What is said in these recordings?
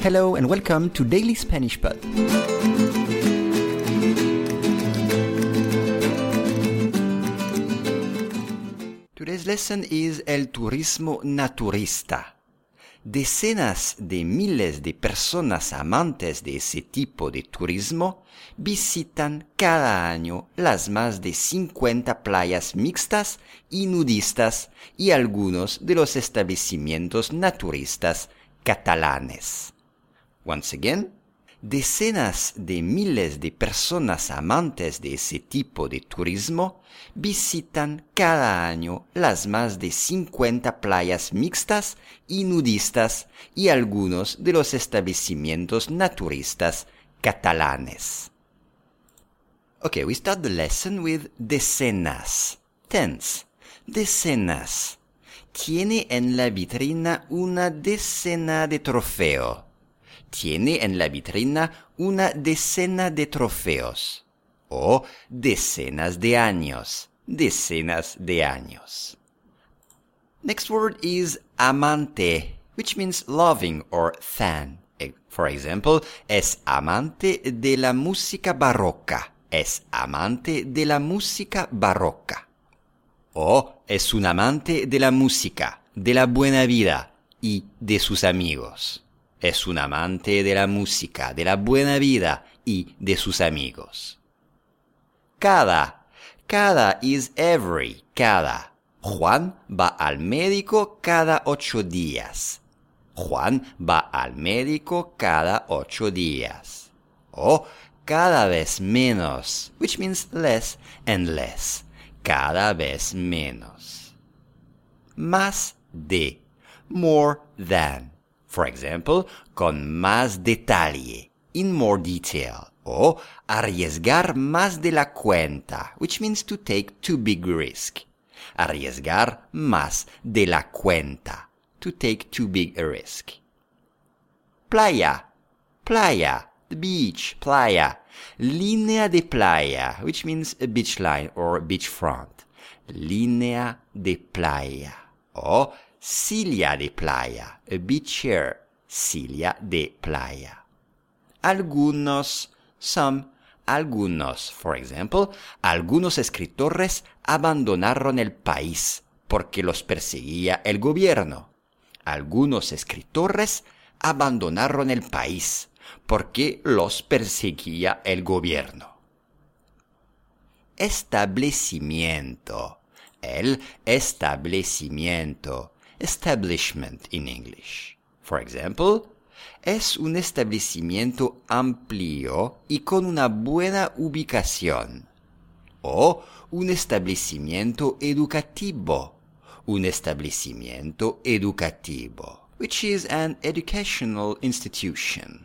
Hello and welcome to Daily Spanish Pod. Today's lesson is El Turismo Naturista. Decenas de miles de personas amantes de ese tipo de turismo visitan cada año las más de 50 playas mixtas y nudistas y algunos de los establecimientos naturistas catalanes. Once again, decenas de miles de personas amantes de ese tipo de turismo visitan cada año las más de 50 playas mixtas y nudistas y algunos de los establecimientos naturistas catalanes. Okay, we start the lesson with decenas. Tense. Decenas. Tiene en la vitrina una decena de trofeos. Tiene en la vitrina una decena de trofeos. O decenas de años. Decenas de años. Next word is amante, which means loving or fan. For example, es amante de la música barroca. Es amante de la música barroca. O es un amante de la música, de la buena vida y de sus amigos. Es un amante de la música, de la buena vida y de sus amigos. Cada. Cada is every. Cada. Juan va al médico cada 8 días. Juan va al médico cada 8 días. O cada vez menos, which means less and less. Cada vez menos. Más de. More than. For example, con más detalle, in more detail, o arriesgar más de la cuenta, which means to take too big risk. Arriesgar más de la cuenta, to take too big a risk. Playa, playa, the beach, playa, línea de playa, which means a beach line or beach front. Línea de playa, o silla de playa, a beach chair, silla de playa. Algunos, some, algunos. For example, algunos escritores abandonaron el país porque los perseguía el gobierno. Algunos escritores abandonaron el país porque los perseguía el gobierno. Establecimiento. El establecimiento. Establishment in English. For example, es un establecimiento amplio y con una buena ubicación. O un establecimiento educativo. Un establecimiento educativo, which is an educational institution.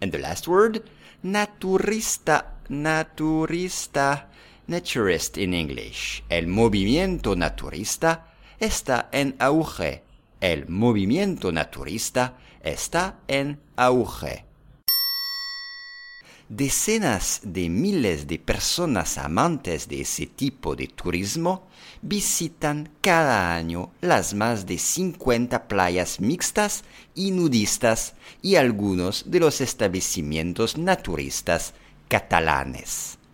And the last word, naturista. Naturista, naturist in English. El movimiento naturista está en auge. El movimiento naturista está en auge. Decenas de miles de personas amantes de ese tipo de turismo visitan cada año las más de 50 playas mixtas y nudistas y algunos de los establecimientos naturistas catalanes.